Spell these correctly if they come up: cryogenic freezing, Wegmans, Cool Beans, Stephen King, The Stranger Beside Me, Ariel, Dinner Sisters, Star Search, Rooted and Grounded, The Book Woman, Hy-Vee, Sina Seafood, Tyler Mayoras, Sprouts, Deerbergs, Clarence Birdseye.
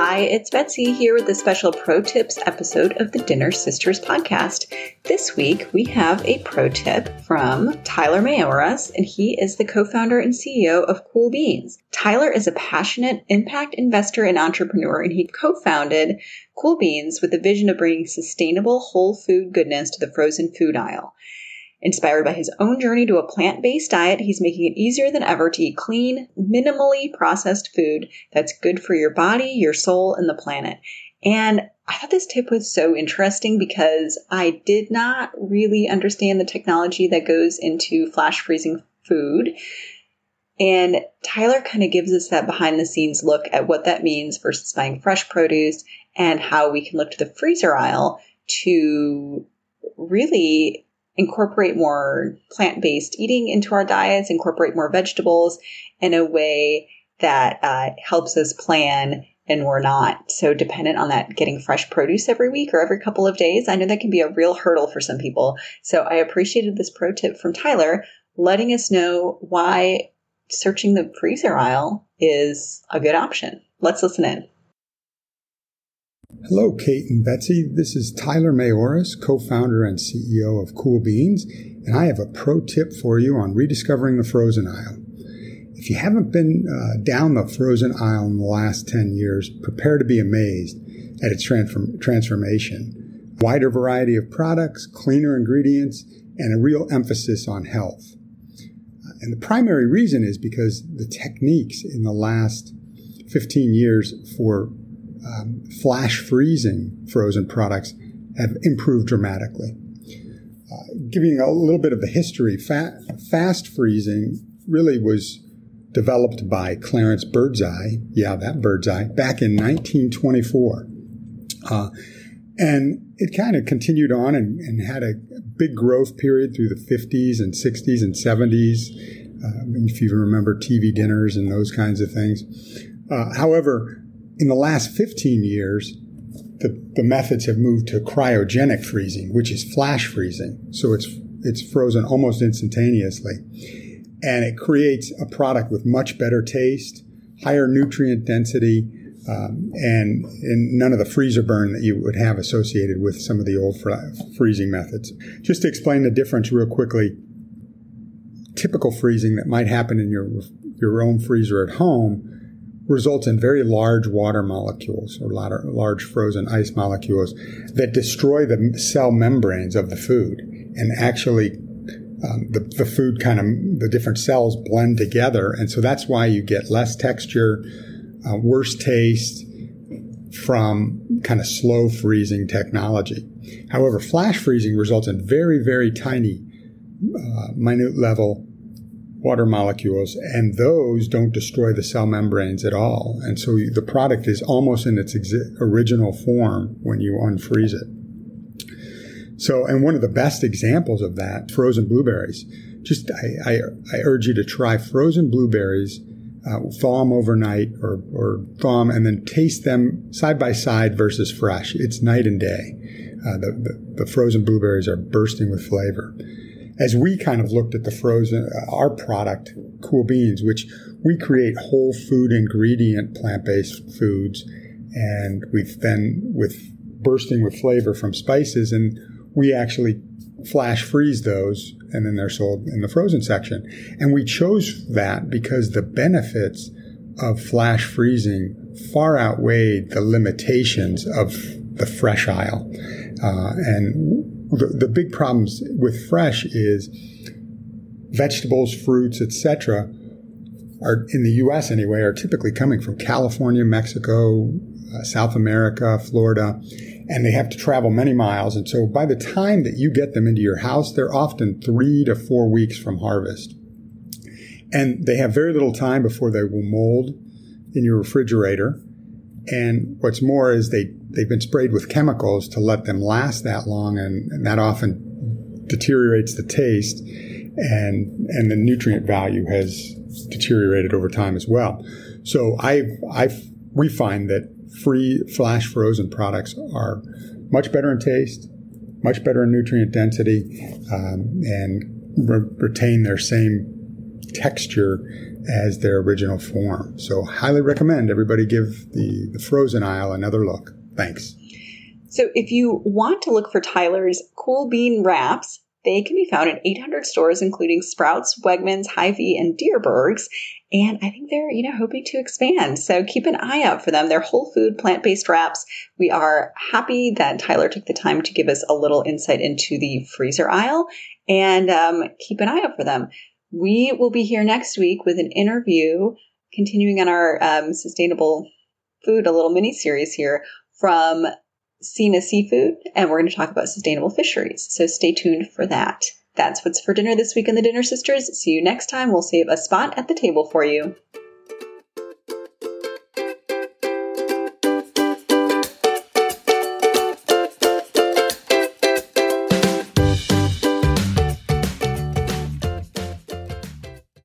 Hi, it's Betsy here with a special Pro Tips episode of the Dinner Sisters podcast. This week, we have a pro tip from Tyler Mayoras, and he is the co-founder and CEO of Cool Beans. Tyler is a passionate impact investor and entrepreneur, and he co-founded Cool Beans with the vision of bringing sustainable whole food goodness to the frozen food aisle. Inspired by his own journey to a plant-based diet, he's making it easier than ever to eat clean, minimally processed food that's good for your body, your soul, and the planet. And I thought this tip was so interesting because I did not really understand the technology that goes into flash freezing food. And Tyler kind of gives us that behind-the-scenes look at what that means versus buying fresh produce and how we can look to the freezer aisle to really incorporate more plant-based eating into our diets, incorporate more vegetables in a way that helps us plan and we're not so dependent on that getting fresh produce every week or every couple of days. I know that can be a real hurdle for some people. So I appreciated this pro tip from Tyler, letting us know why searching the freezer aisle is a good option. Let's listen in. Hello, Kate and Betsy. This is Tyler Mayoras, co-founder and CEO of Cool Beans, and I have a pro tip for you on rediscovering the frozen aisle. If you haven't been down the frozen aisle in the last 10 years, prepare to be amazed at its transformation. Wider variety of products, cleaner ingredients, and a real emphasis on health. And the primary reason is because the techniques in the last 15 years for flash freezing frozen products have improved dramatically. Giving a little bit of the history, fast freezing really was developed by Clarence Birdseye, back in 1924. And it kind of continued on and had a big growth period through the 50s and 60s and 70s, if you remember TV dinners and those kinds of things. However, in the last 15 years, the methods have moved to cryogenic freezing, which is flash freezing. So it's frozen almost instantaneously. And it creates a product with much better taste, higher nutrient density, and none of the freezer burn that you would have associated with some of the old freezing methods. Just to explain the difference real quickly, typical freezing that might happen in your own freezer at home results in very large water molecules or large frozen ice molecules that destroy the cell membranes of the food. And actually, the food the different cells blend together. And so that's why you get less texture, worse taste from kind of slow freezing technology. However, flash freezing results in very, very tiny, minute level water molecules, and those don't destroy the cell membranes at all. And so the product is almost in its original form when you unfreeze it. So, and one of the best examples of that, frozen blueberries. Just, I urge you to try frozen blueberries, thaw them overnight or thaw them and then taste them side by side versus fresh. It's night and day. The frozen blueberries are bursting with flavor. As we kind of looked at the frozen, our product, Cool Beans, which we create whole food ingredient plant-based foods, and we've been bursting with flavor from spices, and we actually flash freeze those, and then they're sold in the frozen section. And we chose that because the benefits of flash freezing far outweighed the limitations of the fresh aisle, and the big problems with fresh is vegetables, fruits, etc. are, in the U.S. anyway, are typically coming from California, Mexico, South America, Florida, and they have to travel many miles. And so by the time that you get them into your house, they're often 3 to 4 weeks from harvest. And they have very little time before they will mold in your refrigerator. And what's more is they've been sprayed with chemicals to let them last that long, and that often deteriorates the taste, and the nutrient value has deteriorated over time as well. So we find that flash frozen products are much better in taste, much better in nutrient density, and retain their same texture as their original form. So highly recommend everybody give the frozen aisle another look. Thanks. So if you want to look for Tyler's Cool Bean Wraps, they can be found in 800 stores, including Sprouts, Wegmans, Hy-Vee, and Deerbergs. And I think they're, hoping to expand. So keep an eye out for them. They're whole food, plant-based wraps. We are happy that Tyler took the time to give us a little insight into the freezer aisle. And keep an eye out for them. We will be here next week with an interview, continuing on our sustainable food, a little mini-series here, from Sina Seafood, and we're going to talk about sustainable fisheries. So stay tuned for that. That's what's for dinner this week in the Dinner Sisters. See you next time. We'll save a spot at the table for you.